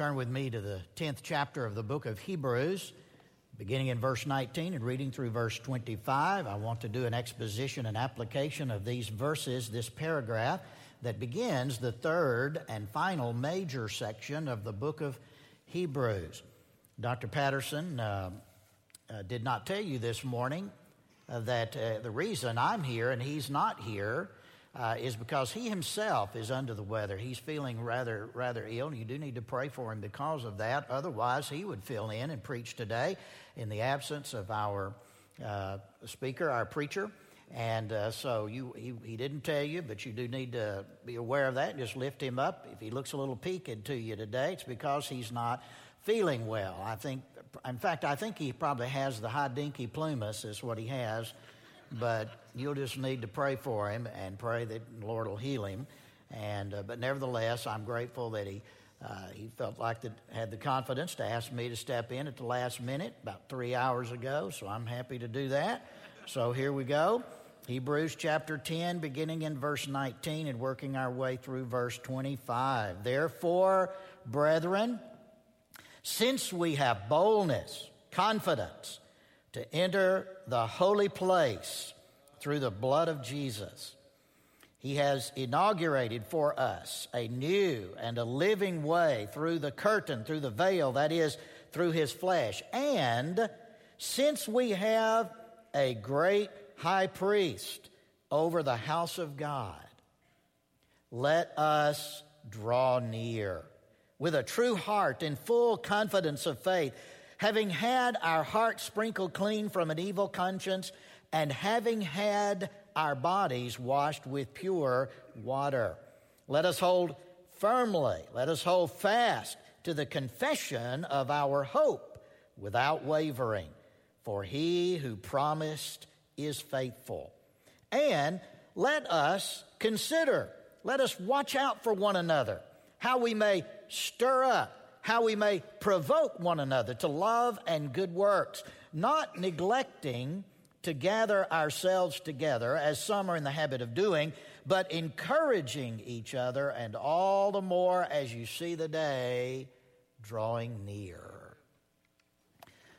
Turn with me to the 10th chapter of the book of Hebrews, beginning in verse 19 and reading through verse 25. I want to do an exposition and application of these verses, this paragraph that begins the third and final major section of the book of Hebrews. Dr. Patterson did not tell you this morning that the reason I'm here and he's not here is because he himself is under the weather. He's feeling rather ill, and you do need to pray for him because of that. Otherwise, he would fill in and preach today in the absence of our speaker, our preacher. And so he didn't tell you, but you do need to be aware of that. Just lift him up. If he looks a little peaked to you today, it's because he's not feeling well. I think he probably has the high dinky plumas is what he has, but you'll just need to pray for him and pray that the Lord will heal him. And but nevertheless, I'm grateful that he felt like that had the confidence to ask me to step in at the last minute about 3 hours ago. So I'm happy to do that. So here we go. Hebrews chapter 10, beginning in verse 19 and working our way through verse 25. Therefore, brethren, since we have boldness, confidence, to enter the holy place through the blood of Jesus. He has inaugurated for us a new and a living way through the curtain, through the veil, that is, through his flesh. And since we have a great high priest over the house of God, let us draw near with a true heart and full confidence of faith, having had our hearts sprinkled clean from an evil conscience, and having had our bodies washed with pure water. Let us hold fast to the confession of our hope without wavering, for he who promised is faithful. And let us watch out for one another, how we may stir up, how we may provoke one another to love and good works, not neglecting to gather ourselves together, as some are in the habit of doing, but encouraging each other, and all the more as you see the day drawing near.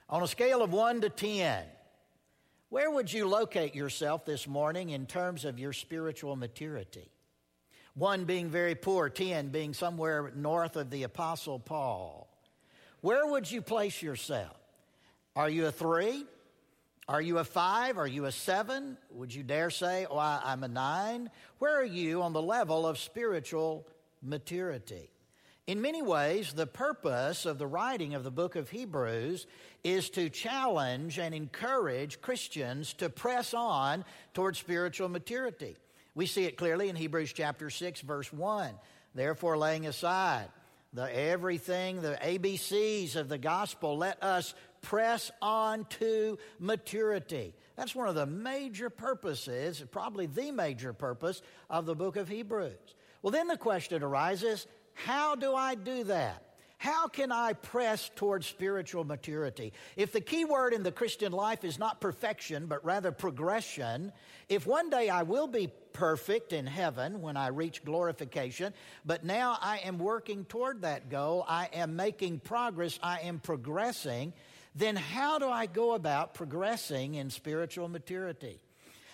On a scale of 1 to 10, where would you locate yourself this morning in terms of your spiritual maturity? 1 being very poor, 10 being somewhere north of the Apostle Paul. Where would you place yourself? Are you a 3? Are you a 5? Are you a 7? Would you dare say, I'm a 9? Where are you on the level of spiritual maturity? In many ways, the purpose of the writing of the book of Hebrews is to challenge and encourage Christians to press on towards spiritual maturity. We see it clearly in Hebrews chapter 6, verse 1. Therefore, laying aside the ABCs of the gospel, let us press on to maturity. That's one of the major purposes, probably the major purpose of the book of Hebrews. Well, then the question arises, how do I do that? How can I press towards spiritual maturity? If the key word in the Christian life is not perfection, but rather progression, if one day I will be perfect in heaven when I reach glorification, but now I am working toward that goal, I am making progress, I am progressing, then how do I go about progressing in spiritual maturity?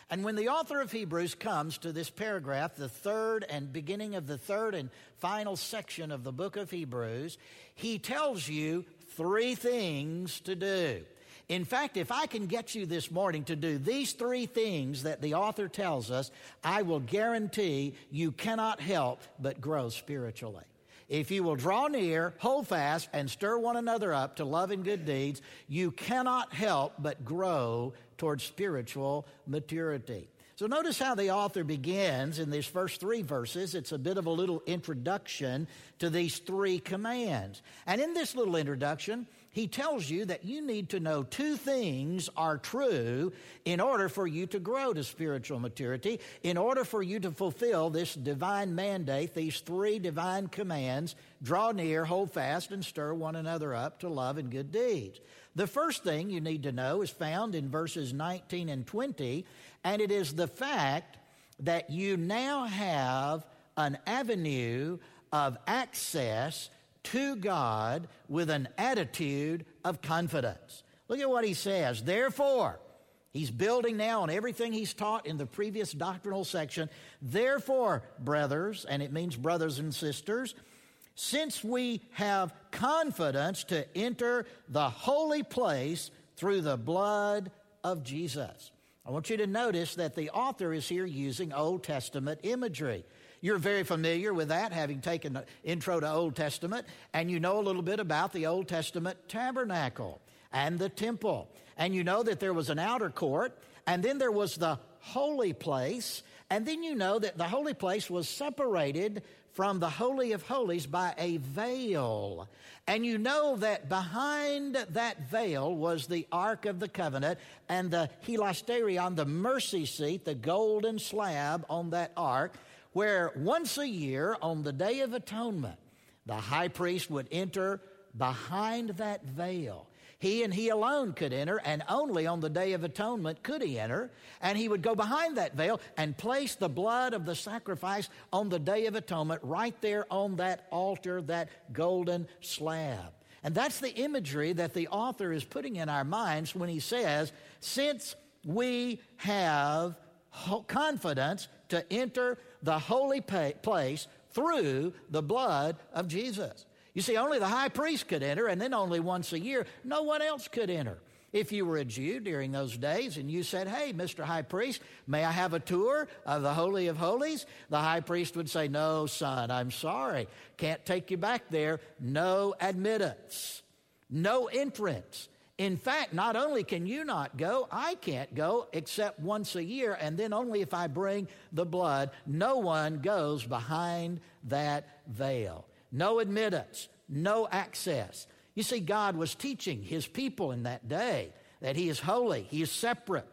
And when the author of Hebrews comes to this paragraph, the third and beginning of the third and final section of the book of Hebrews, he tells you 3 things to do. In fact, if I can get you this morning to do these 3 things that the author tells us, I will guarantee you cannot help but grow spiritually. If you will draw near, hold fast, and stir one another up to love and good deeds, you cannot help but grow towards spiritual maturity. So notice how the author begins in these first 3 verses. It's a bit of a little introduction to these 3 commands. And in this little introduction, he tells you that you need to know 2 things are true in order for you to grow to spiritual maturity, in order for you to fulfill this divine mandate, these 3 divine commands, draw near, hold fast, and stir one another up to love and good deeds. The first thing you need to know is found in verses 19 and 20, and it is the fact that you now have an avenue of access to God with an attitude of confidence. Look at what he says. Therefore, he's building now on everything he's taught in the previous doctrinal section. Therefore, brothers, and it means brothers and sisters, since we have confidence to enter the holy place through the blood of Jesus. I want you to notice that the author is here using Old Testament imagery. You're very familiar with that, having taken the intro to Old Testament, and you know a little bit about the Old Testament tabernacle and the temple. And you know that there was an outer court, and then there was the holy place, and then you know that the holy place was separated from the Holy of Holies by a veil. And you know that behind that veil was the Ark of the Covenant and the Helasterion, the mercy seat, the golden slab on that ark, where once a year on the Day of Atonement, the high priest would enter behind that veil. He and he alone could enter, and only on the Day of Atonement could he enter. And he would go behind that veil and place the blood of the sacrifice on the Day of Atonement right there on that altar, that golden slab. And that's the imagery that the author is putting in our minds when he says, since we have confidence to enter the holy place through the blood of Jesus. You see, only the high priest could enter, and then only once a year. No one else could enter. If you were a Jew during those days and you said, hey, Mr. High Priest, may I have a tour of the Holy of Holies? The high priest would say, no, son, I'm sorry. Can't take you back there. No admittance. No entrance. In fact, not only can you not go, I can't go except once a year, and then only if I bring the blood. No one goes behind that veil. No admittance, no access. You see, God was teaching his people in that day that he is holy, he is separate,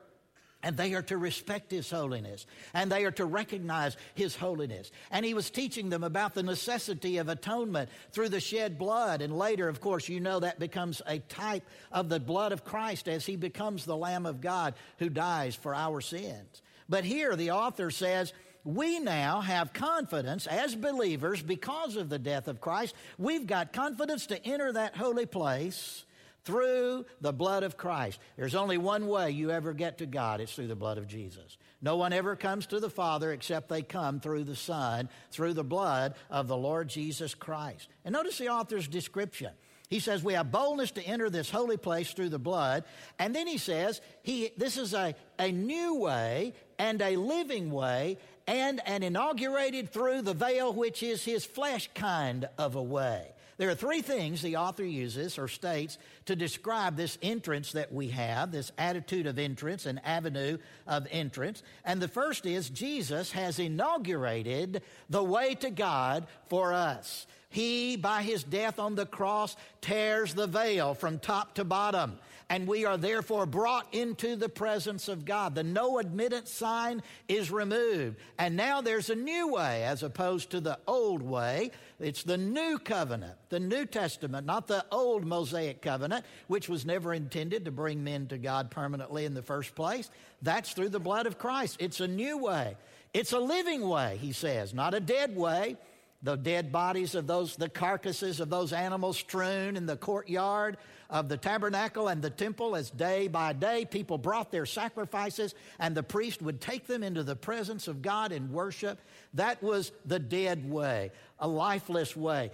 and they are to respect his holiness, and they are to recognize his holiness. And he was teaching them about the necessity of atonement through the shed blood. And later, of course, you know that becomes a type of the blood of Christ as he becomes the Lamb of God who dies for our sins. But here the author says, we now have confidence as believers because of the death of Christ. We've got confidence to enter that holy place through the blood of Christ. There's only one way you ever get to God. It's through the blood of Jesus. No one ever comes to the Father except they come through the Son, through the blood of the Lord Jesus Christ. And notice the author's description. He says, we have boldness to enter this holy place through the blood. And then he says, this is a new way and a living way and an inaugurated through the veil, which is his flesh kind of a way. There are three things the author uses or states to describe this entrance that we have, this attitude of entrance and avenue of entrance. And the first is Jesus has inaugurated the way to God for us. He, by his death on the cross, tears the veil from top to bottom, and we are therefore brought into the presence of God. The no admittance sign is removed, and now there's a new way as opposed to the old way. It's the new covenant, the New Testament, not the old Mosaic covenant, which was never intended to bring men to God permanently in the first place. That's through the blood of Christ. It's a new way. It's a living way, he says, not a dead way. The dead bodies of the carcasses of those animals strewn in the courtyard of the tabernacle and the temple, as day by day people brought their sacrifices and the priest would take them into the presence of God in worship. That was the dead way, a lifeless way,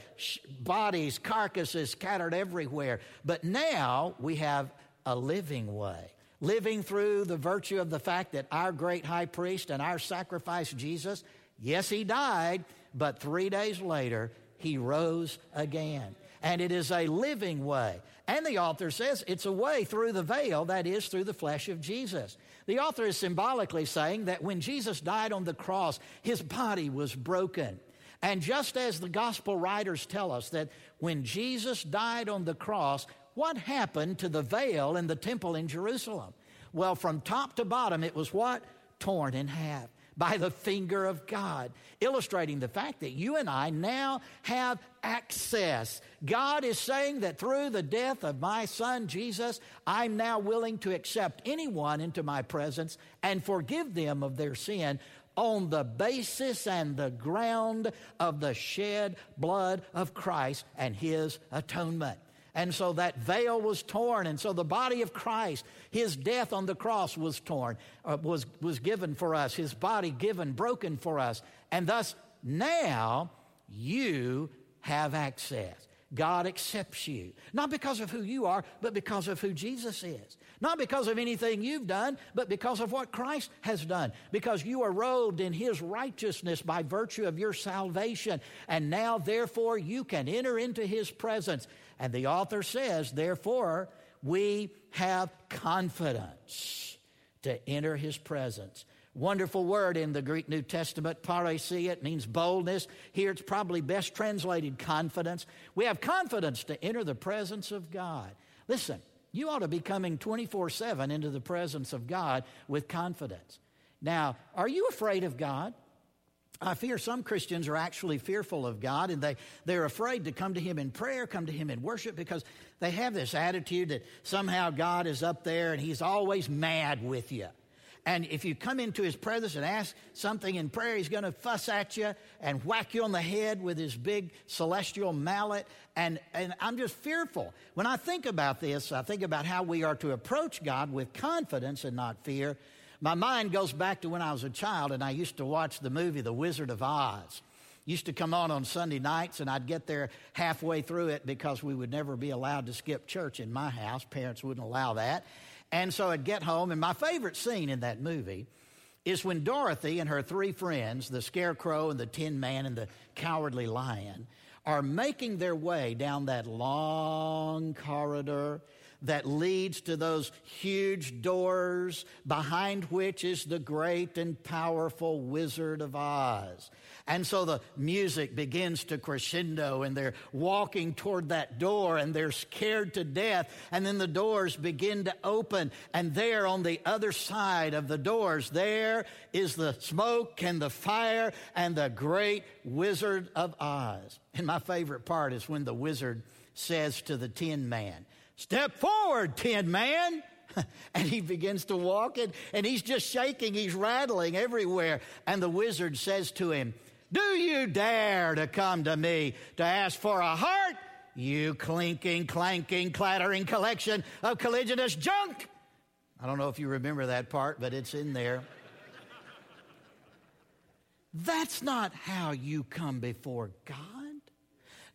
bodies, carcasses scattered everywhere. But now we have a living way. Living through the virtue of the fact that our great high priest and our sacrifice, Jesus, yes, he died, but 3 days later, he rose again. And it is a living way. And the author says it's a way through the veil, that is, through the flesh of Jesus. The author is symbolically saying that when Jesus died on the cross, his body was broken. And just as the gospel writers tell us that when Jesus died on the cross, what happened to the veil in the temple in Jerusalem? Well, from top to bottom, it was what? Torn in half by the finger of God, illustrating the fact that you and I now have access. God is saying that through the death of my son, Jesus, I'm now willing to accept anyone into my presence and forgive them of their sin on the basis and the ground of the shed blood of Christ and his atonement. And so that veil was torn, and so the body of Christ, his death on the cross was torn, was given for us, his body given, broken for us. And thus now you have access. God accepts you, not because of who you are, but because of who Jesus is. Not because of anything you've done, but because of what Christ has done. Because you are robed in his righteousness by virtue of your salvation. And now, therefore, you can enter into his presence. And the author says, therefore, we have confidence to enter his presence. Wonderful word in the Greek New Testament, parrhesia. It means boldness. Here it's probably best translated confidence. We have confidence to enter the presence of God. Listen, you ought to be coming 24/7 into the presence of God with confidence. Now, are you afraid of God? I fear some Christians are actually fearful of God, and they're afraid to come to him in prayer, come to him in worship, because they have this attitude that somehow God is up there and he's always mad with you. And if you come into his presence and ask something in prayer, he's going to fuss at you and whack you on the head with his big celestial mallet. And I'm just fearful. When I think about this, I think about how we are to approach God with confidence and not fear. My mind goes back to when I was a child and I used to watch the movie The Wizard of Oz. It used to come on Sunday nights, and I'd get there halfway through it because we would never be allowed to skip church in my house. Parents wouldn't allow that. And so I'd get home, and my favorite scene in that movie is when Dorothy and her three friends, the Scarecrow and the Tin Man and the Cowardly Lion, are making their way down that long corridor that leads to those huge doors behind which is the great and powerful Wizard of Oz. And so the music begins to crescendo, and they're walking toward that door, and they're scared to death. And then the doors begin to open, and there on the other side of the doors, there is the smoke and the fire and the great Wizard of Oz. And my favorite part is when the wizard says to the Tin Man, "Step forward, Tin Man." And he begins to walk, and he's just shaking. He's rattling everywhere. And the wizard says to him, "Do you dare to come to me to ask for a heart, you clinking, clanking, clattering collection of colliginous junk?" I don't know if you remember that part, but it's in there. That's not how you come before God.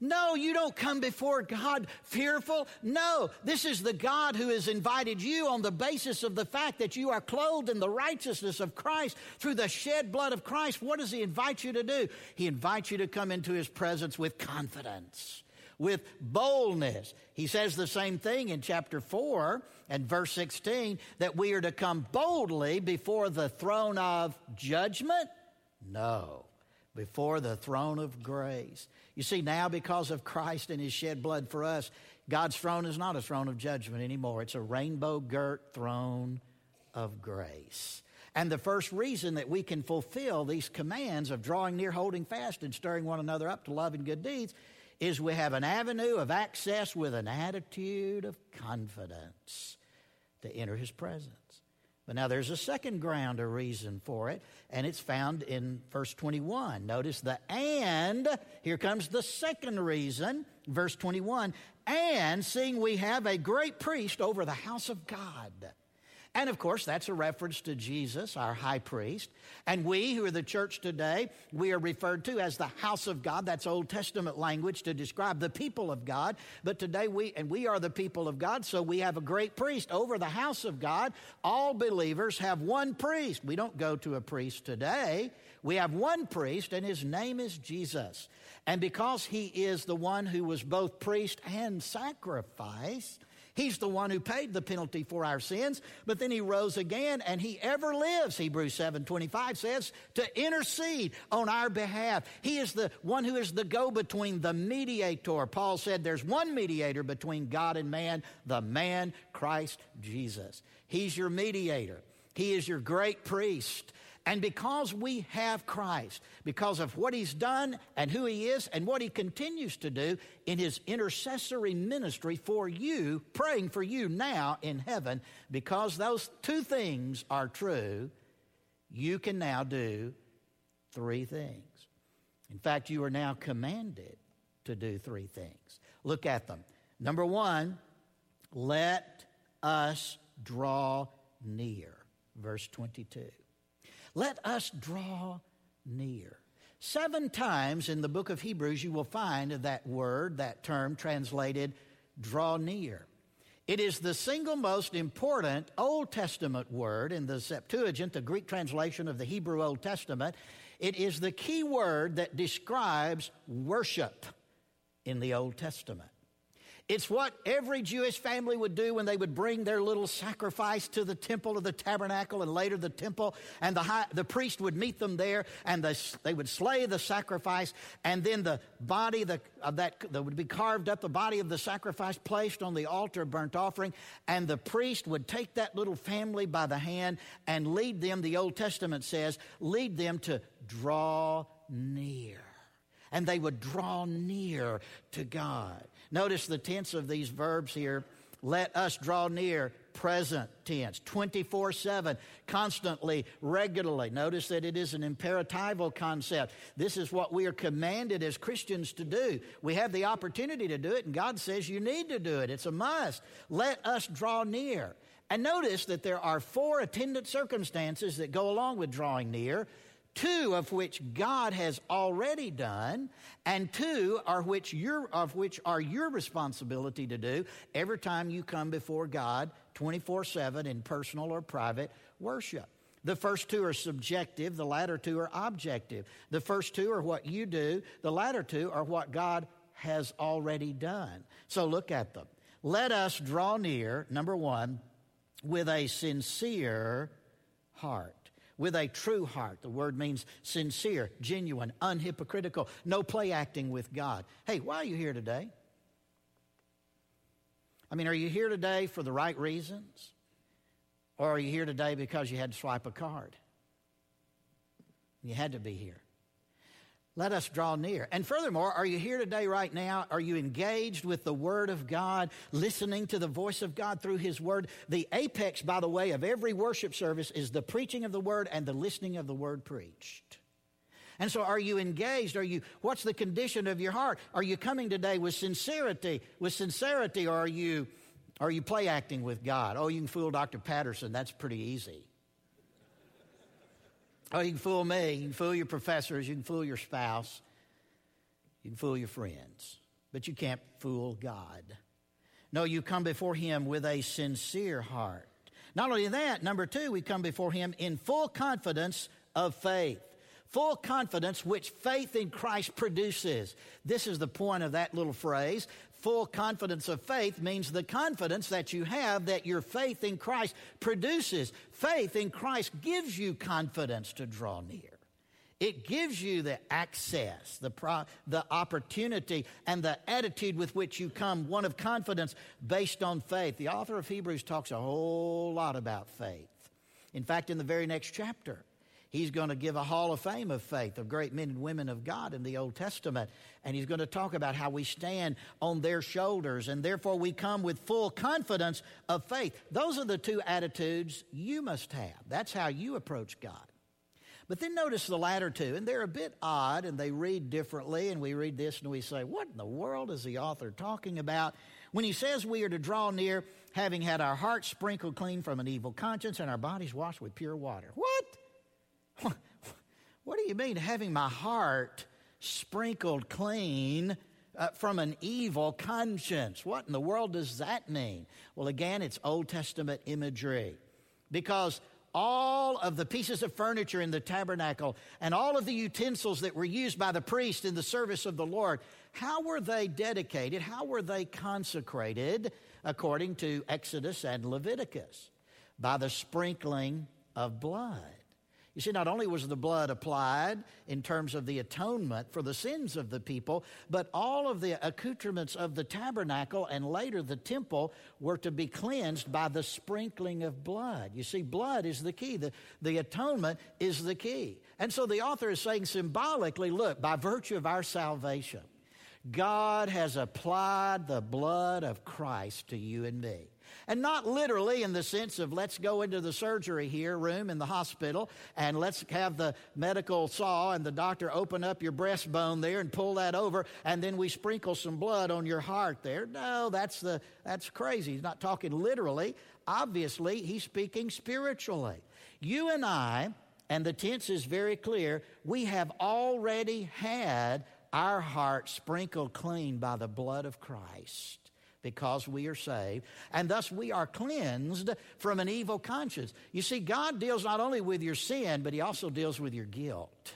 No, you don't come before God fearful. No, this is the God who has invited you on the basis of the fact that you are clothed in the righteousness of Christ through the shed blood of Christ. What does he invite you to do? He invites you to come into his presence with confidence, with boldness. He says the same thing in chapter 4 and verse 16, that we are to come boldly before the throne of judgment. No, before the throne of grace. You see, now because of Christ and his shed blood for us, God's throne is not a throne of judgment anymore. It's a rainbow-girt throne of grace. And the first reason that we can fulfill these commands of drawing near, holding fast, and stirring one another up to love and good deeds is we have an avenue of access with an attitude of confidence to enter his presence. But now there's a second ground or reason for it, and it's found in verse 21. Notice the and. Here comes the second reason, verse 21. And seeing we have a great priest over the house of God. And, of course, that's a reference to Jesus, our high priest. And we, who are the church today, we are referred to as the house of God. That's Old Testament language to describe the people of God. But today we are the people of God, so we have a great priest over the house of God. All believers have one priest. We don't go to a priest today. We have one priest, and his name is Jesus. And because he is the one who was both priest and sacrifice, he's the one who paid the penalty for our sins, but then he rose again, and he ever lives, Hebrews 7:25 says, to intercede on our behalf. He is the one who is the go-between, the mediator. Paul said there's one mediator between God and man, the man Christ Jesus. He's your mediator. He is your great priest. And because we have Christ, because of what he's done and who he is and what he continues to do in his intercessory ministry for you, praying for you now in heaven, because those two things are true, you can now do three things. In fact, you are now commanded to do three things. Look at them. Number one, let us draw near. Verse 22. Let us draw near. 7 times in the book of Hebrews you will find that word, that term translated draw near. It is the single most important Old Testament word in the Septuagint, the Greek translation of the Hebrew Old Testament. It is the key word that describes worship in the Old Testament. It's what every Jewish family would do when they would bring their little sacrifice to the temple of the tabernacle and later the temple, and the priest would meet them there, and they would slay the sacrifice, and then the body that would be carved up, the body of the sacrifice placed on the altar of burnt offering, and the priest would take that little family by the hand and lead them, the Old Testament says, lead them to draw near. And they would draw near to God. Notice the tense of these verbs here. Let us draw near, present tense, 24/7, constantly, regularly. Notice that it is an imperatival concept. This is what we are commanded as Christians to do. We have the opportunity to do it, and God says you need to do it. It's a must. Let us draw near. And notice that there are 4 attendant circumstances that go along with drawing near. 2 of which God has already done, and 2 are which are your responsibility to do every time you come before God 24/7 in personal or private worship. The first 2 are subjective, the latter 2 are objective. The first 2 are what you do, the latter 2 are what God has already done. So look at them. Let us draw near, number 1, with a sincere heart. With a true heart. The word means sincere, genuine, unhypocritical, no play acting with God. Hey, why are you here today? I mean, are you here today for the right reasons? Or are you here today because you had to swipe a card? You had to be here. Let us draw near. And furthermore, are you here today right now? Are you engaged with the Word of God, listening to the voice of God through His Word? The apex, by the way, of every worship service is the preaching of the Word and the listening of the Word preached. And so are you engaged? What's the condition of your heart? Are you coming today with sincerity, or are you play acting with God? Oh, you can fool Dr. Patterson. That's pretty easy. Oh, you can fool me, you can fool your professors, you can fool your spouse, you can fool your friends, but you can't fool God. No, you come before Him with a sincere heart. Not only that, number 2, we come before Him in full confidence of faith. Full confidence which faith in Christ produces. This is the point of that little phrase. Full confidence of faith means the confidence that you have that your faith in Christ produces. Faith in Christ gives you confidence to draw near. It gives you the access, the opportunity, and the attitude with which you come, one of confidence based on faith. The author of Hebrews talks a whole lot about faith. In fact, in the very next chapter, he's going to give a hall of fame of faith of great men and women of God in the Old Testament. And he's going to talk about how we stand on their shoulders and therefore we come with full confidence of faith. Those are the 2 attitudes you must have. That's how you approach God. But then notice the latter 2, and they're a bit odd and they read differently, and we read this and we say, what in the world is the author talking about? When he says we are to draw near having had our hearts sprinkled clean from an evil conscience and our bodies washed with pure water. What? What do you mean, having my heart sprinkled clean from an evil conscience? What in the world does that mean? Well, again, it's Old Testament imagery, because all of the pieces of furniture in the tabernacle and all of the utensils that were used by the priest in the service of the Lord, how were they dedicated? How were they consecrated according to Exodus and Leviticus? By the sprinkling of blood. You see, not only was the blood applied in terms of the atonement for the sins of the people, but all of the accoutrements of the tabernacle and later the temple were to be cleansed by the sprinkling of blood. You see, blood is the key. The atonement is the key. And so the author is saying symbolically, look, by virtue of our salvation, God has applied the blood of Christ to you and me. And not literally in the sense of let's go into the surgery here room in the hospital and let's have the medical saw and the doctor open up your breastbone there and pull that over and then we sprinkle some blood on your heart there. No, that's crazy. He's not talking literally. Obviously, he's speaking spiritually. You and I, and the tense is very clear, we have already had our hearts sprinkled clean by the blood of Christ because we are saved, and thus we are cleansed from an evil conscience. You see, God deals not only with your sin, but he also deals with your guilt.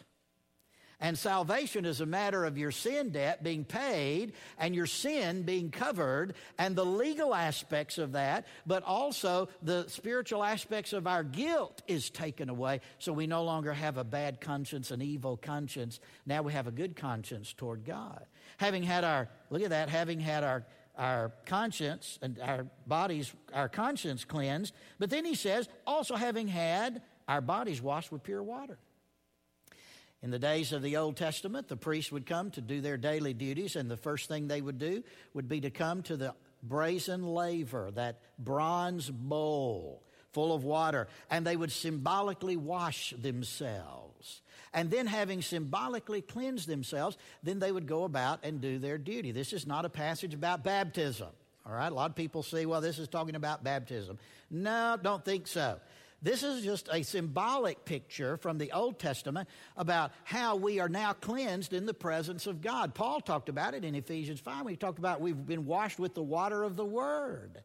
And salvation is a matter of your sin debt being paid and your sin being covered and the legal aspects of that, but also the spiritual aspects of our guilt is taken away, so we no longer have a bad conscience, an evil conscience. Now we have a good conscience toward God. Having had our conscience and our bodies, our conscience cleansed, but then he says, also having had our bodies washed with pure water. In the days of the Old Testament, the priests would come to do their daily duties, and the first thing they would do would be to come to the brazen laver, that bronze bowl full of water, and they would symbolically wash themselves. And then having symbolically cleansed themselves, then they would go about and do their duty. This is not a passage about baptism, all right? A lot of people say, well, this is talking about baptism. No, don't think so. This is just a symbolic picture from the Old Testament about how we are now cleansed in the presence of God. Paul talked about it in Ephesians 5. He talked about we've been washed with the water of the Word.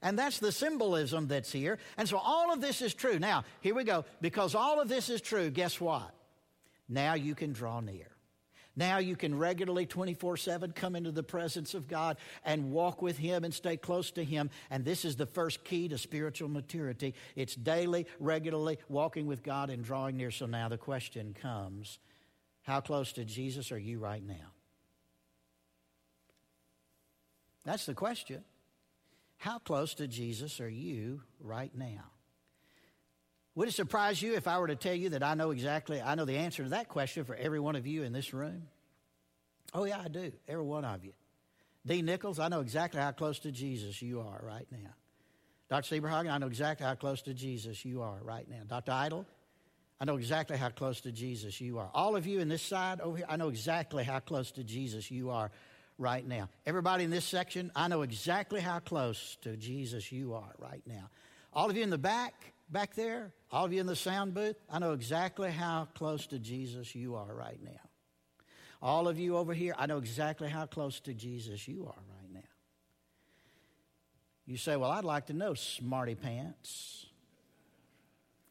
And that's the symbolism that's here. And so all of this is true. Now, here we go. Because all of this is true, guess what? Now you can draw near. Now you can regularly 24/7 come into the presence of God and walk with him and stay close to him. And this is the first key to spiritual maturity. It's daily, regularly walking with God and drawing near. So now the question comes, how close to Jesus are you right now? That's the question. How close to Jesus are you right now? Would it surprise you if I were to tell you that I know the answer to that question for every one of you in this room? Oh, yeah, I do. Every one of you. D. Nichols, I know exactly how close to Jesus you are right now. Dr. Sieberhagen, I know exactly how close to Jesus you are right now. Dr. Idle, I know exactly how close to Jesus you are. All of you in this side over here, I know exactly how close to Jesus you are right now. Everybody in this section, I know exactly how close to Jesus you are right now. All of you in the back there, all of you in the sound booth, I know exactly how close to Jesus you are right now. All of you over here, I know exactly how close to Jesus you are right now. You say, well, I'd like to know, smarty pants,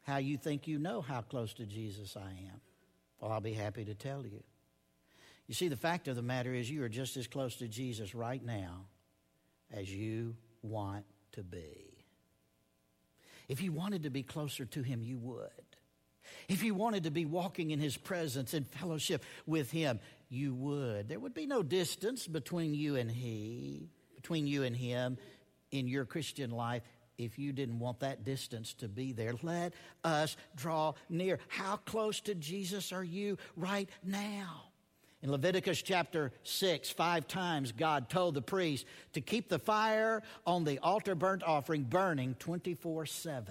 how you think you know how close to Jesus I am. Well, I'll be happy to tell you. You see, the fact of the matter is you are just as close to Jesus right now as you want to be. If you wanted to be closer to him, you would. If you wanted to be walking in his presence and fellowship with him, you would. There would be no distance between you and him in your Christian life if you didn't want that distance to be there. Let us draw near. How close to Jesus are you right now? In Leviticus chapter 6, 5 times God told the priest to keep the fire on the altar burnt offering burning 24/7.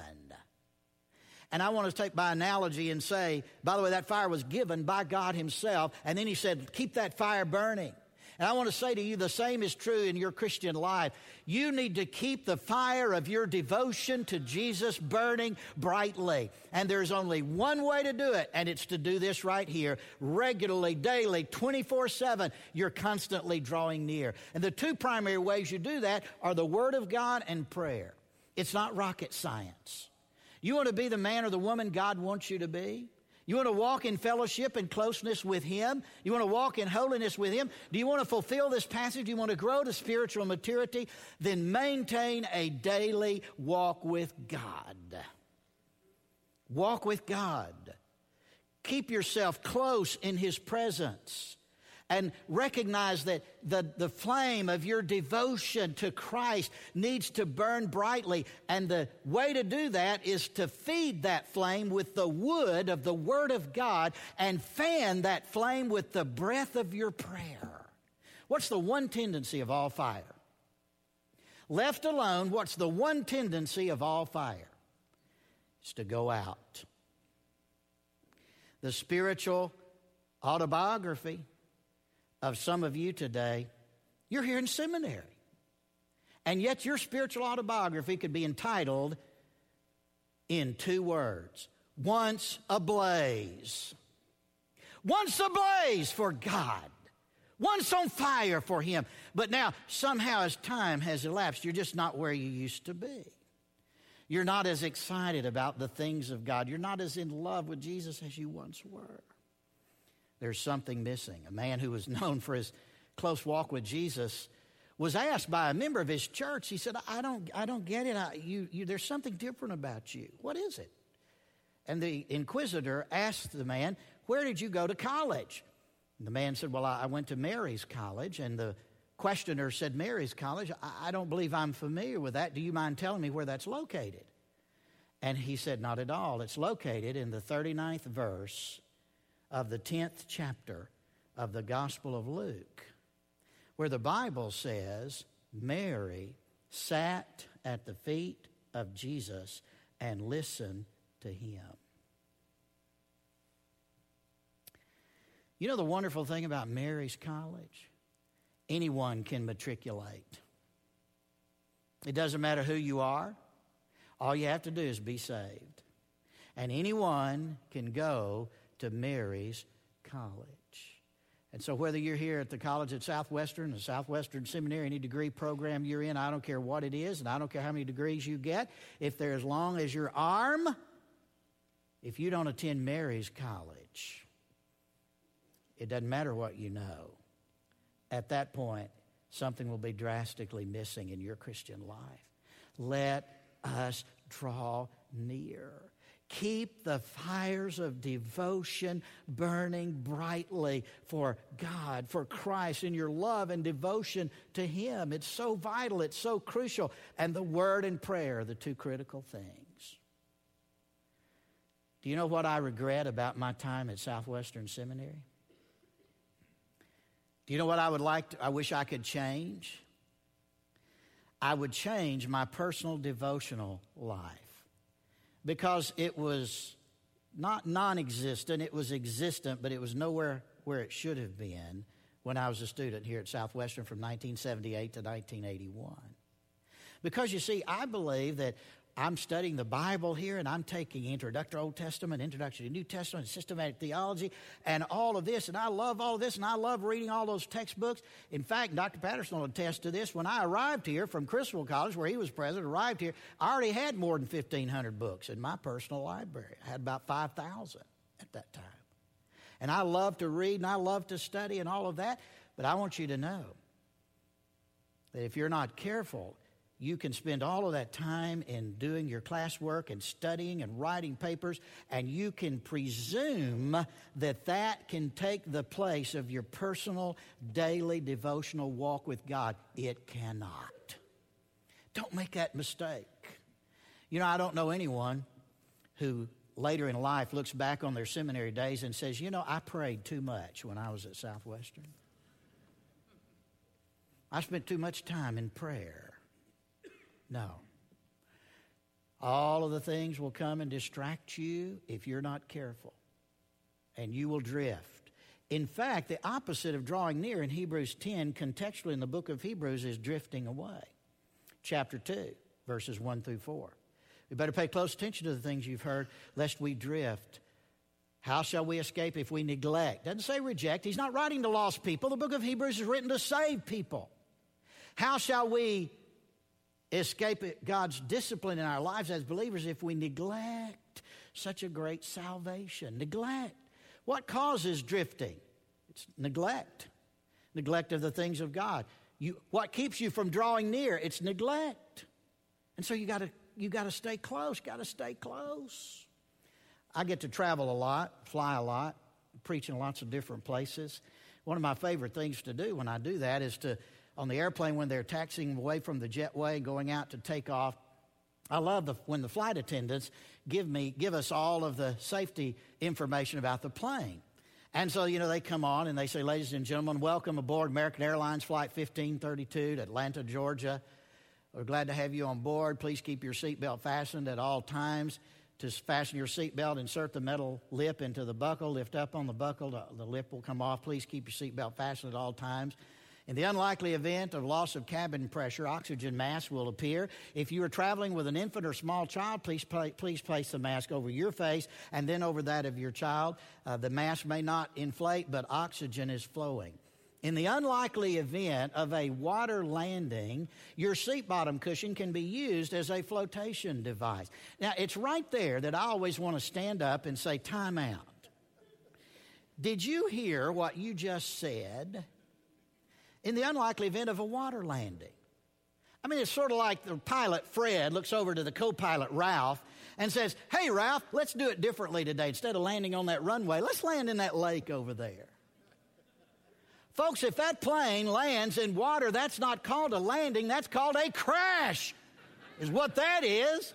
And I want to take by analogy and say, by the way, that fire was given by God himself. And then he said, keep that fire burning. And I want to say to you, the same is true in your Christian life. You need to keep the fire of your devotion to Jesus burning brightly. And there's only one way to do it, and it's to do this right here. Regularly, daily, 24/7, you're constantly drawing near. And the two primary ways you do that are the Word of God and prayer. It's not rocket science. You want to be the man or the woman God wants you to be? You want to walk in fellowship and closeness with him? You want to walk in holiness with him? Do you want to fulfill this passage? Do you want to grow to spiritual maturity? Then maintain a daily walk with God. Walk with God. Keep yourself close in his presence and recognize that the flame of your devotion to Christ needs to burn brightly. And the way to do that is to feed that flame with the wood of the Word of God and fan that flame with the breath of your prayer. What's the one tendency of all fire? Left alone, what's the one tendency of all fire? It's to go out. The spiritual autobiography of some of you today, you're here in seminary. And yet your spiritual autobiography could be entitled in two words, once ablaze. Once ablaze for God. Once on fire for Him. But now, somehow as time has elapsed, you're just not where you used to be. You're not as excited about the things of God. You're not as in love with Jesus as you once were. There's something missing. A man who was known for his close walk with Jesus was asked by a member of his church. He said, I don't get it. There's something different about you. What is it? And the inquisitor asked the man, where did you go to college? And the man said, well, I went to Mary's College. And the questioner said, Mary's College? I don't believe I'm familiar with that. Do you mind telling me where that's located? And he said, not at all. It's located in the 39th verse of the 10th chapter of the Gospel of Luke, where the Bible says, Mary sat at the feet of Jesus and listened to Him. You know the wonderful thing about Mary's College? Anyone can matriculate. It doesn't matter who you are. All you have to do is be saved. And anyone can go to Mary's College. And so whether you're here at the college at Southwestern, the Southwestern Seminary, any degree program you're in, I don't care what it is, and I don't care how many degrees you get, if they're as long as your arm, if you don't attend Mary's College, it doesn't matter what you know. At that point, something will be drastically missing in your Christian life. Let us draw near. Keep the fires of devotion burning brightly for God, for Christ, in your love and devotion to Him. It's so vital. It's so crucial. And the Word and prayer are the two critical things. Do you know what I regret about my time at Southwestern Seminary? Do you know what I would like to, I wish I could change? I would change my personal devotional life because it was not non-existent. It was existent, but it was nowhere where it should have been when I was a student here at Southwestern from 1978 to 1981. Because, you see, I believe that I'm studying the Bible here, and I'm taking introductory Old Testament, introductory New Testament, systematic theology, and all of this. And I love all of this, and I love reading all those textbooks. In fact, Dr. Patterson will attest to this. When I arrived here from Cristobal College, where he was president, arrived here, I already had more than 1,500 books in my personal library. I had about 5,000 at that time. And I love to read, and I love to study, and all of that. But I want you to know that if you're not careful, you can spend all of that time in doing your classwork and studying and writing papers, and you can presume that that can take the place of your personal, daily, devotional walk with God. It cannot. Don't make that mistake. You know, I don't know anyone who later in life looks back on their seminary days and says, you know, I prayed too much when I was at Southwestern. I spent too much time in prayer. No. All of the things will come and distract you if you're not careful, and you will drift. In fact, the opposite of drawing near in Hebrews 10, contextually in the book of Hebrews, is drifting away. Chapter 2, verses 1 through 4. We better pay close attention to the things you've heard, lest we drift. How shall we escape if we neglect? Doesn't say reject. He's not writing to lost people. The book of Hebrews is written to save people. How shall we escape God's discipline in our lives as believers if we neglect such a great salvation? Neglect. What causes drifting? It's neglect. Neglect of the things of God. What keeps you from drawing near? It's neglect. And so you got to stay close. Got to stay close. I get to travel a lot, fly a lot, preach in lots of different places. One of my favorite things to do when I do that is to, on the airplane when they're taxiing away from the jetway, going out to take off, I love when the flight attendants give us all of the safety information about the plane. And so, you know, they come on and they say, ladies and gentlemen, welcome aboard American Airlines Flight 1532 to Atlanta, Georgia. We're glad to have you on board. Please keep your seatbelt fastened at all times. To fasten your seatbelt, insert the metal lip into the buckle. Lift up on the buckle. The lip will come off. Please keep your seatbelt fastened at all times. In the unlikely event of loss of cabin pressure, oxygen masks will appear. If you are traveling with an infant or small child, please place the mask over your face and then over that of your child. The mask may not inflate, but oxygen is flowing. In the unlikely event of a water landing, your seat bottom cushion can be used as a flotation device. Now, it's right there that I always want to stand up and say, time out. Did you hear what you just said? In the unlikely event of a water landing. I mean, it's sort of like the pilot Fred looks over to the co-pilot Ralph and says, hey, Ralph, let's do it differently today. Instead of landing on that runway, let's land in that lake over there. Folks, if that plane lands in water, that's not called a landing. That's called a crash is what that is.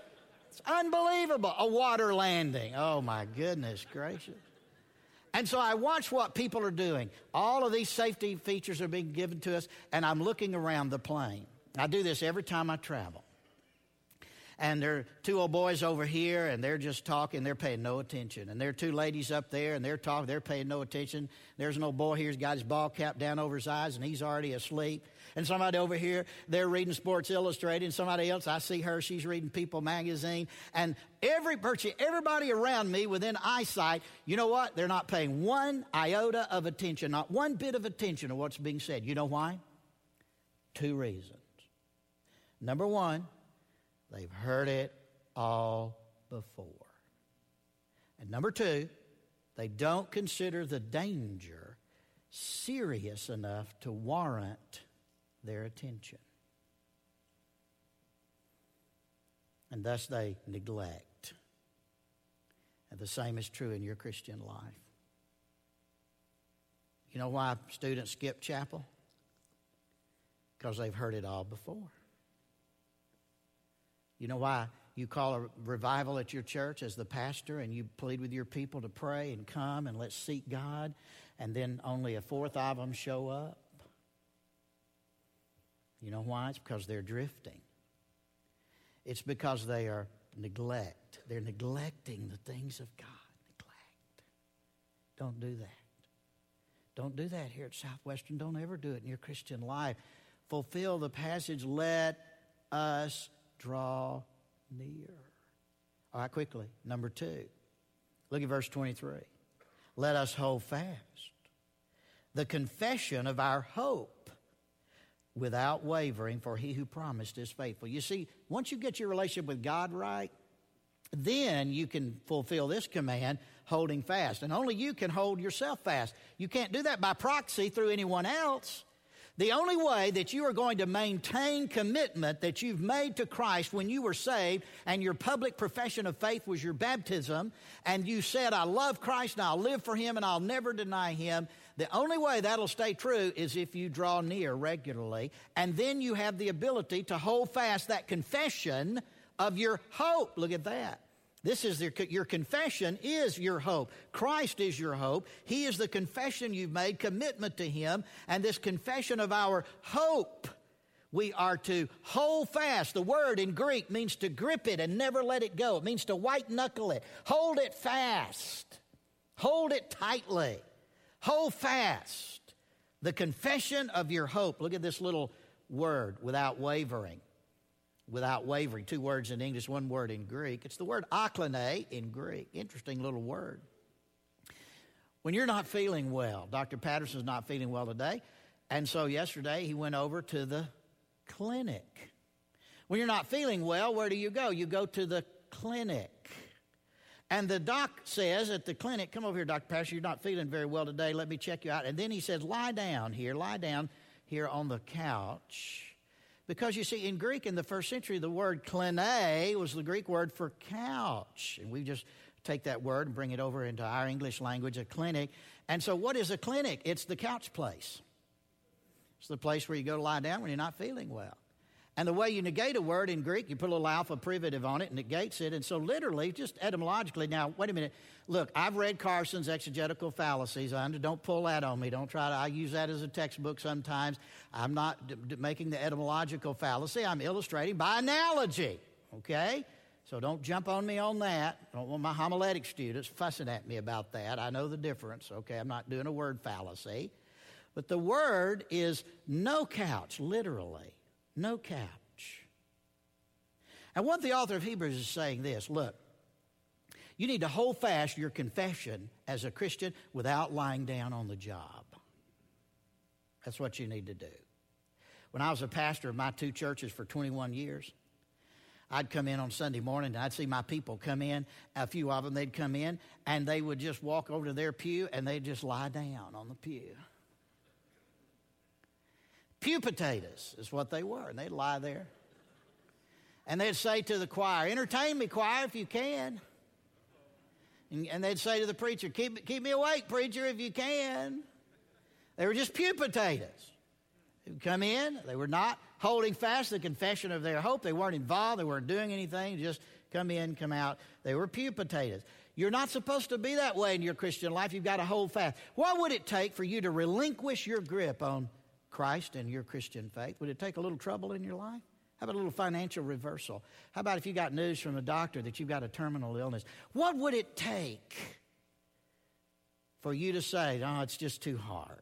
It's unbelievable, a water landing. Oh, my goodness gracious. And so I watch what people are doing. All of these safety features are being given to us, and I'm looking around the plane. I do this every time I travel. And there are two old boys over here, and they're just talking. They're paying no attention. And there are two ladies up there, and they're talking. They're paying no attention. There's an old boy here who's got his ball cap down over his eyes, and he's already asleep. And somebody over here, they're reading Sports Illustrated. And somebody else, I see her. She's reading People magazine. And everybody around me within eyesight, you know what? They're not paying one iota of attention, not one bit of attention to what's being said. You know why? Two reasons. Number one, they've heard it all before. And number two, they don't consider the danger serious enough to warrant their attention. And thus they neglect. And the same is true in your Christian life. You know why students skip chapel? Because they've heard it all before. You know why you call a revival at your church as the pastor and you plead with your people to pray and come and let's seek God, and then only a fourth of them show up? You know why? It's because they're drifting. It's because they are neglect. They're neglecting the things of God. Neglect. Don't do that. Don't do that here at Southwestern. Don't ever do it in your Christian life. Fulfill the passage, let us draw near. All right, quickly. Number two. Look at verse 23. Let us hold fast the confession of our hope without wavering, for he who promised is faithful. You see, once you get your relationship with God right, then you can fulfill this command, holding fast. And only you can hold yourself fast. You can't do that by proxy through anyone else. The only way that you are going to maintain commitment that you've made to Christ when you were saved and your public profession of faith was your baptism and you said, I love Christ and I'll live for him and I'll never deny him, the only way that'll stay true is if you draw near regularly, and then you have the ability to hold fast that confession of your hope. Look at that. This is your confession is your hope. Christ is your hope. He is the confession you've made, commitment to him. And this confession of our hope, we are to hold fast. The word in Greek means to grip it and never let it go. It means to white-knuckle it. Hold it fast. Hold it tightly. Hold fast. The confession of your hope. Look at this little word, without wavering. Without wavering. Two words in English, one word in Greek. It's the word aklene in Greek. Interesting little word. When you're not feeling well, Dr. Patterson's not feeling well today, and so yesterday he went over to the clinic. When you're not feeling well, where do you go? You go to the clinic. And the doc says at the clinic, come over here, Dr. Patterson, you're not feeling very well today. Let me check you out. And then he says, lie down here on the couch. Because, you see, in Greek in the first century, the word clinē was the Greek word for couch. And we just take that word and bring it over into our English language, a clinic. And so what is a clinic? It's the couch place. It's the place where you go to lie down when you're not feeling well. And the way you negate a word in Greek, you put a little alpha privative on it and negates it. And so literally, just etymologically, now, wait a minute. Look, I've read Carson's Exegetical Fallacies. Don't pull that on me. Don't try to. I use that as a textbook sometimes. I'm not making the etymological fallacy. I'm illustrating by analogy, okay? So don't jump on me on that. I don't want my homiletic students fussing at me about that. I know the difference, okay? I'm not doing a word fallacy. But the word is no couch, literally. No couch. And what the author of Hebrews is saying this, look, you need to hold fast your confession as a Christian without lying down on the job. That's what you need to do. When I was a pastor of my two churches for 21 years, I'd come in on Sunday morning, and I'd see my people come in. A few of them, they'd come in, and they would just walk over to their pew, and they'd just lie down on the pew. Pew potatoes is what they were, and they'd lie there. And they'd say to the choir, entertain me, choir, if you can. And they'd say to the preacher, keep me awake, preacher, if you can. They were just pew potatoes. They would come in. They were not holding fast the confession of their hope. They weren't involved. They weren't doing anything. Just come in, come out. They were pew potatoes. You're not supposed to be that way in your Christian life. You've got to hold fast. What would it take for you to relinquish your grip on Christ and your Christian faith? Would it take a little trouble in your life? How about a little financial reversal? How about if you got news from a doctor that you've got a terminal illness? What would it take for you to say, no, it's just too hard?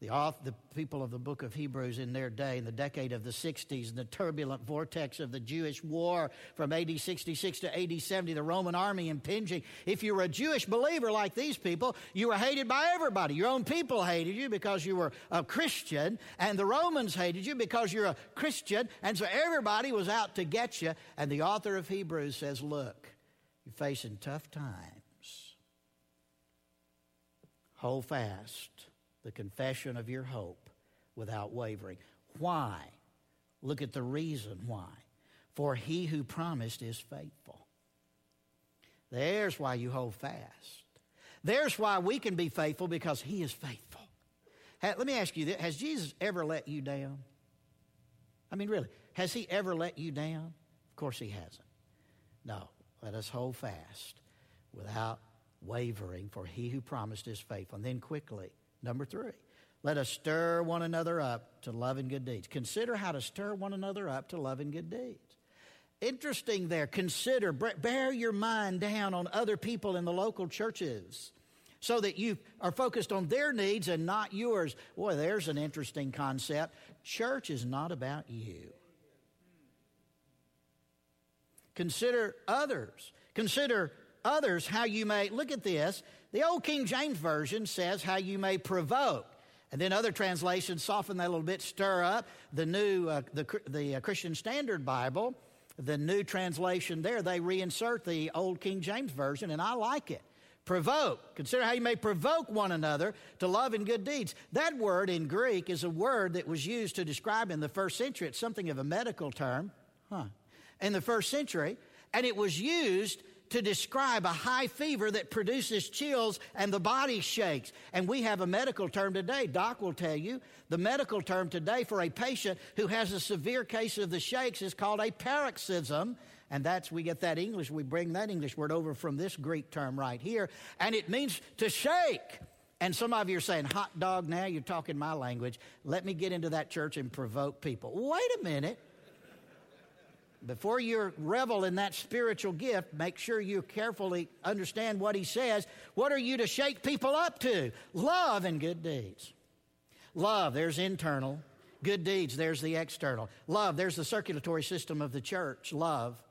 The people of the book of Hebrews in their day, in the decade of the 60s, in the turbulent vortex of the Jewish war from AD 66 to AD 70, the Roman army impinging. If you were a Jewish believer like these people, you were hated by everybody. Your own people hated you because you were a Christian, and the Romans hated you because you're a Christian, and so everybody was out to get you. And the author of Hebrews says, look, you're facing tough times. Hold fast the confession of your hope without wavering. Why? Look at the reason why. For he who promised is faithful. There's why you hold fast. There's why we can be faithful, because he is faithful. Let me ask you this. Has Jesus ever let you down? I mean, really, has he ever let you down? Of course he hasn't. No, let us hold fast without wavering, for he who promised is faithful. And then quickly, number three, let us stir one another up to love and good deeds. Consider how to stir one another up to love and good deeds. Interesting there. Consider, bear your mind down on other people in the local churches so that you are focused on their needs and not yours. Boy, there's an interesting concept. Church is not about you. Consider others. Consider others how you may, look at this. The old King James Version says how you may provoke. And then other translations soften that a little bit, stir up. The new, the Christian Standard Bible, the new translation there, they reinsert the old King James Version, and I like it. Provoke. Consider how you may provoke one another to love and good deeds. That word in Greek is a word that was used to describe in the first century. It's something of a medical term, in the first century, and it was used to describe a high fever that produces chills and the body shakes. And we have a medical term today. Doc will tell you the medical term today for a patient who has a severe case of the shakes is called a paroxysm. And that's, we get that English, we bring that English word over from this Greek term right here. And it means to shake. And some of you are saying, hot dog, now you're talking my language. Let me get into that church and provoke people. Wait a minute. Before you revel in that spiritual gift, make sure you carefully understand what he says. What are you to shake people up to? Love and good deeds. Love, there's internal. Good deeds, there's the external. Love, there's the circulatory system of the church. Love.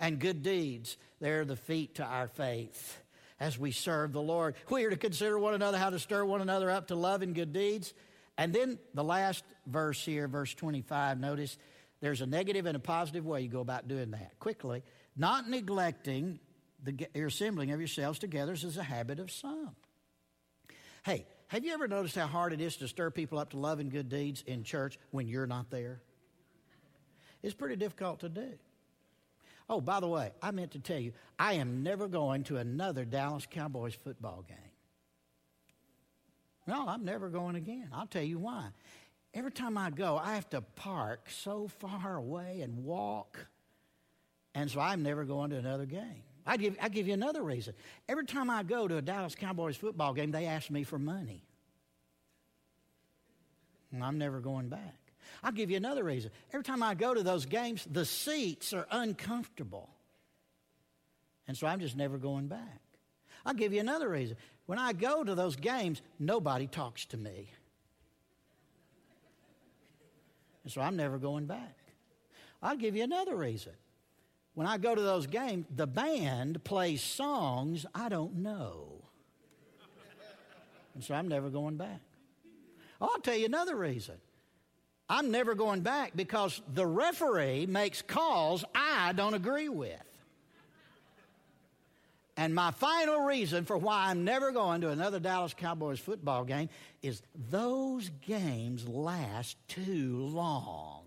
And good deeds, they're the feet to our faith as we serve the Lord. We are to consider one another, how to stir one another up to love and good deeds. And then the last verse here, verse 25, notice, there's a negative and a positive way you go about doing that. Quickly, not neglecting your assembling of yourselves together is a habit of some. Hey, have you ever noticed how hard it is to stir people up to love and good deeds in church when you're not there? It's pretty difficult to do. Oh, by the way, I meant to tell you, I am never going to another Dallas Cowboys football game. No, I'm never going again. I'll tell you why. Every time I go, I have to park so far away and walk. And so I'm never going to another game. I give you another reason. Every time I go to a Dallas Cowboys football game, they ask me for money. And I'm never going back. I'll give you another reason. Every time I go to those games, the seats are uncomfortable. And so I'm just never going back. I'll give you another reason. When I go to those games, nobody talks to me. And so I'm never going back. I'll give you another reason. When I go to those games, the band plays songs I don't know. And so I'm never going back. I'll tell you another reason. I'm never going back because the referee makes calls I don't agree with. And my final reason for why I'm never going to another Dallas Cowboys football game is those games last too long.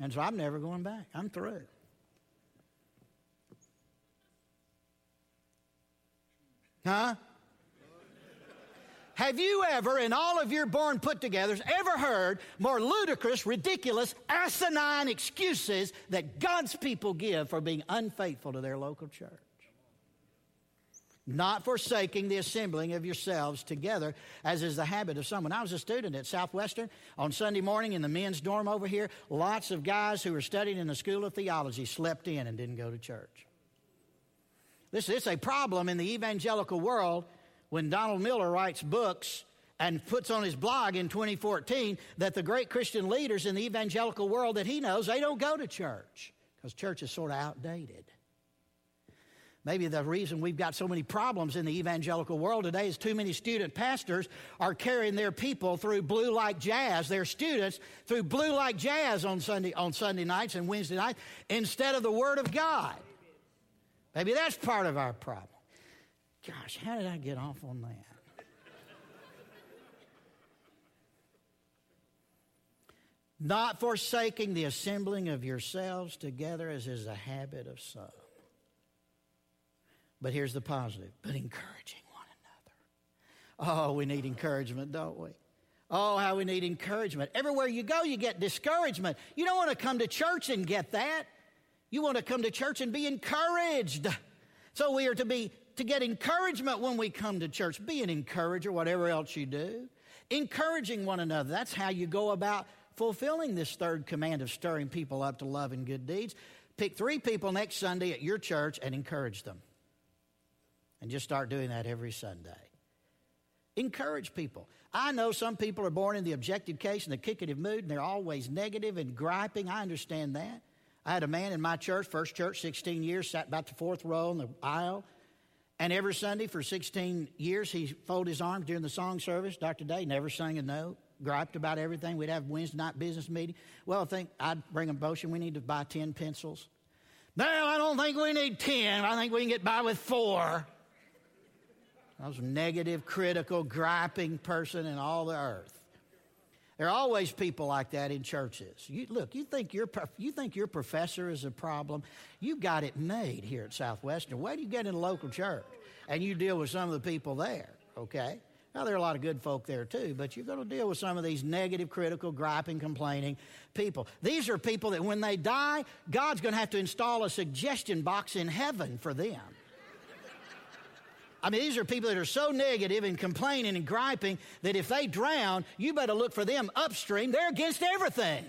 And so I'm never going back. I'm through. Huh? Have you ever, in all of your born put-togethers, ever heard more ludicrous, ridiculous, asinine excuses that God's people give for being unfaithful to their local church? Not forsaking the assembling of yourselves together, as is the habit of some. When I was a student at Southwestern, on Sunday morning in the men's dorm over here, lots of guys who were studying in the School of Theology slept in and didn't go to church. This is a problem in the evangelical world. When Donald Miller writes books and puts on his blog in 2014 that the great Christian leaders in the evangelical world that he knows, they don't go to church because church is sort of outdated. Maybe the reason we've got so many problems in the evangelical world today is too many student pastors are carrying their people through Blue Like Jazz, their students through Blue Like Jazz on Sunday nights and Wednesday nights instead of the Word of God. Maybe that's part of our problem. Gosh, how did I get off on that? Not forsaking the assembling of yourselves together, as is the habit of some. But here's the positive. But encouraging one another. Oh, we need encouragement, don't we? Oh, how we need encouragement. Everywhere you go, you get discouragement. You don't want to come to church and get that. You want to come to church and be encouraged. So we are to get encouragement when we come to church. Be an encourager, whatever else you do. Encouraging one another. That's how you go about fulfilling this third command of stirring people up to love and good deeds. Pick 3 people next Sunday at your church and encourage them. And just start doing that every Sunday. Encourage people. I know some people are born in the objective case and the kickative mood, and they're always negative and griping. I understand that. I had a man in my church, first church, 16 years, sat about the fourth row in the aisle. And every Sunday for 16 years, he folded his arms during the song service. Dr. Day never sang a note, griped about everything. We'd have Wednesday night business meeting. Well, I think I'd bring a motion. We need to buy 10 pencils. No, I don't think we need 10. I think we can get by with 4. I was a negative, critical, griping person in all the earth. There are always people like that in churches. You think your professor is a problem? You've got it made here at Southwestern. Where do you get in a local church? And you deal with some of the people there, okay? Now, there are a lot of good folk there, too, but you're going to deal with some of these negative, critical, griping, complaining people. These are people that when they die, God's going to have to install a suggestion box in heaven for them. I mean, these are people that are so negative and complaining and griping that if they drown, you better look for them upstream. They're against everything.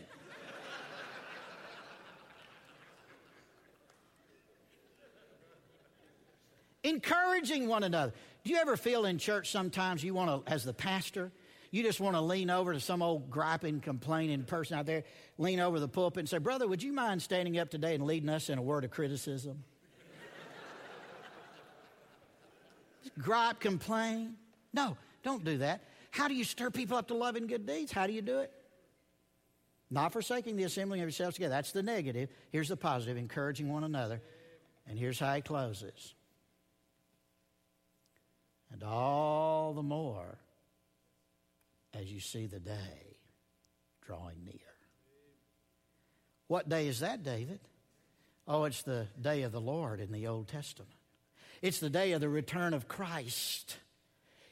Encouraging one another. Do you ever feel in church sometimes you want to, as the pastor, you just want to lean over to some old griping, complaining person out there, lean over the pulpit and say, "Brother, would you mind standing up today and leading us in a word of criticism?" Gripe, complain. No, don't do that. How do you stir people up to love and good deeds? How do you do it? Not forsaking the assembling of yourselves together. That's the negative. Here's the positive, encouraging one another. And here's how he closes. And all the more as you see the day drawing near. What day is that, David? Oh, it's the day of the Lord in the Old Testament. It's the day of the return of Christ.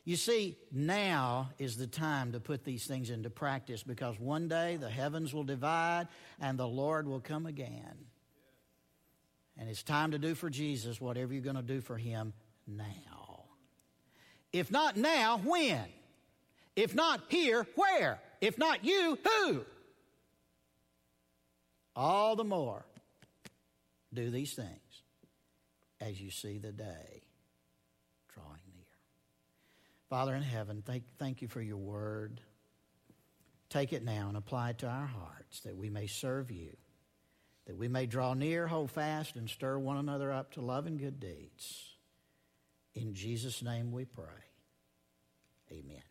You see, now is the time to put these things into practice, because one day the heavens will divide and the Lord will come again. And it's time to do for Jesus whatever you're going to do for him now. If not now, when? If not here, where? If not you, who? All the more, do these things as you see the day drawing near. Father in heaven, thank you for your word. Take it now and apply it to our hearts, that we may serve you, that we may draw near, hold fast, and stir one another up to love and good deeds. In Jesus' name we pray. Amen.